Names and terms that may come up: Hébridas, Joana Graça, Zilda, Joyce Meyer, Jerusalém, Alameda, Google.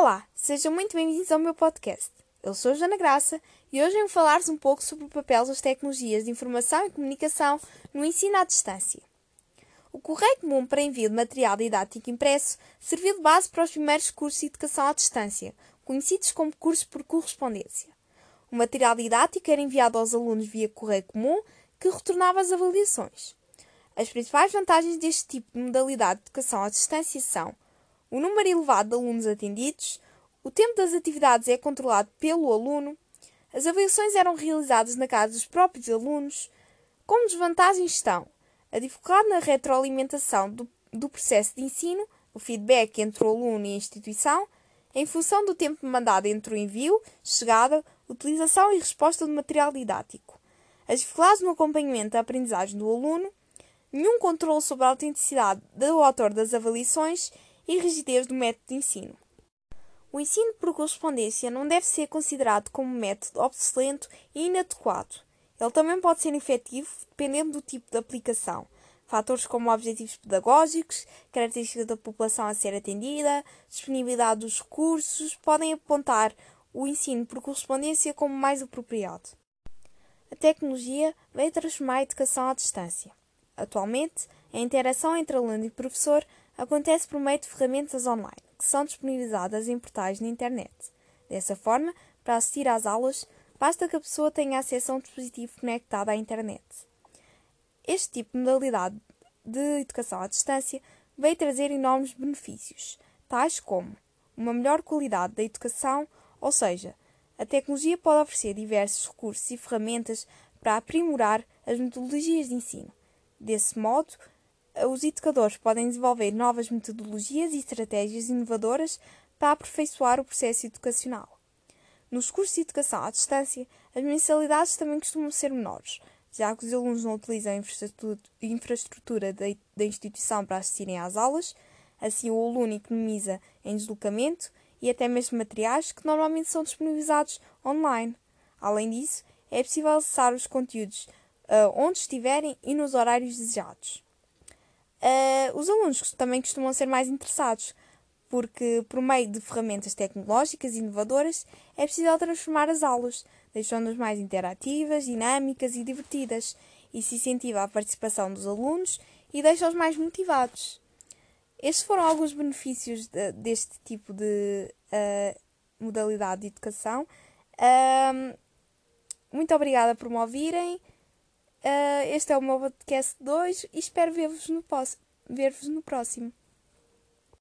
Olá, sejam muito bem-vindos ao meu podcast. Eu sou a Joana Graça e hoje venho falar-vos um pouco sobre o papel das tecnologias de informação e comunicação no ensino à distância. O correio comum para envio de material didático impresso serviu de base para os primeiros cursos de educação à distância, conhecidos como cursos por correspondência. O material didático era enviado aos alunos via correio comum, que retornava as avaliações. As principais vantagens deste tipo de modalidade de educação à distância são o número elevado de alunos atendidos, o tempo das atividades é controlado pelo aluno, as avaliações eram realizadas na casa dos próprios alunos. Como desvantagens estão a dificuldade na retroalimentação do processo de ensino, o feedback entre o aluno e a instituição, em função do tempo demandado entre o envio, chegada, utilização e resposta do material didático, as dificuldades no acompanhamento da aprendizagem do aluno, nenhum controle sobre a autenticidade do autor das avaliações e rigidez do método de ensino. O ensino por correspondência não deve ser considerado como um método obsoleto e inadequado. Ele também pode ser efetivo dependendo do tipo de aplicação. Fatores como objetivos pedagógicos, características da população a ser atendida, disponibilidade dos recursos, podem apontar o ensino por correspondência como mais apropriado. A tecnologia veio transformar a educação à distância. Atualmente, a interação entre aluno e professor acontece por meio de ferramentas online, que são disponibilizadas em portais na internet. Dessa forma, para assistir às aulas, basta que a pessoa tenha acesso a um dispositivo conectado à internet. Este tipo de modalidade de educação à distância veio trazer enormes benefícios, tais como uma melhor qualidade da educação, ou seja, a tecnologia pode oferecer diversos recursos e ferramentas para aprimorar as metodologias de ensino. Desse modo, os educadores podem desenvolver novas metodologias e estratégias inovadoras para aperfeiçoar o processo educacional. Nos cursos de educação à distância, as mensalidades também costumam ser menores, já que os alunos não utilizam a infraestrutura da instituição para assistirem às aulas, assim o aluno economiza em deslocamento e até mesmo materiais que normalmente são disponibilizados online. Além disso, é possível acessar os conteúdos onde estiverem e nos horários desejados. Os alunos também costumam ser mais interessados, porque por meio de ferramentas tecnológicas inovadoras é possível transformar as aulas, deixando-as mais interativas, dinâmicas e divertidas. Isso incentiva a participação dos alunos e deixa-os mais motivados. Estes foram alguns benefícios deste tipo de modalidade de educação. Muito obrigada por me ouvirem. Este é o meu podcast 2 e espero ver-vos no próximo.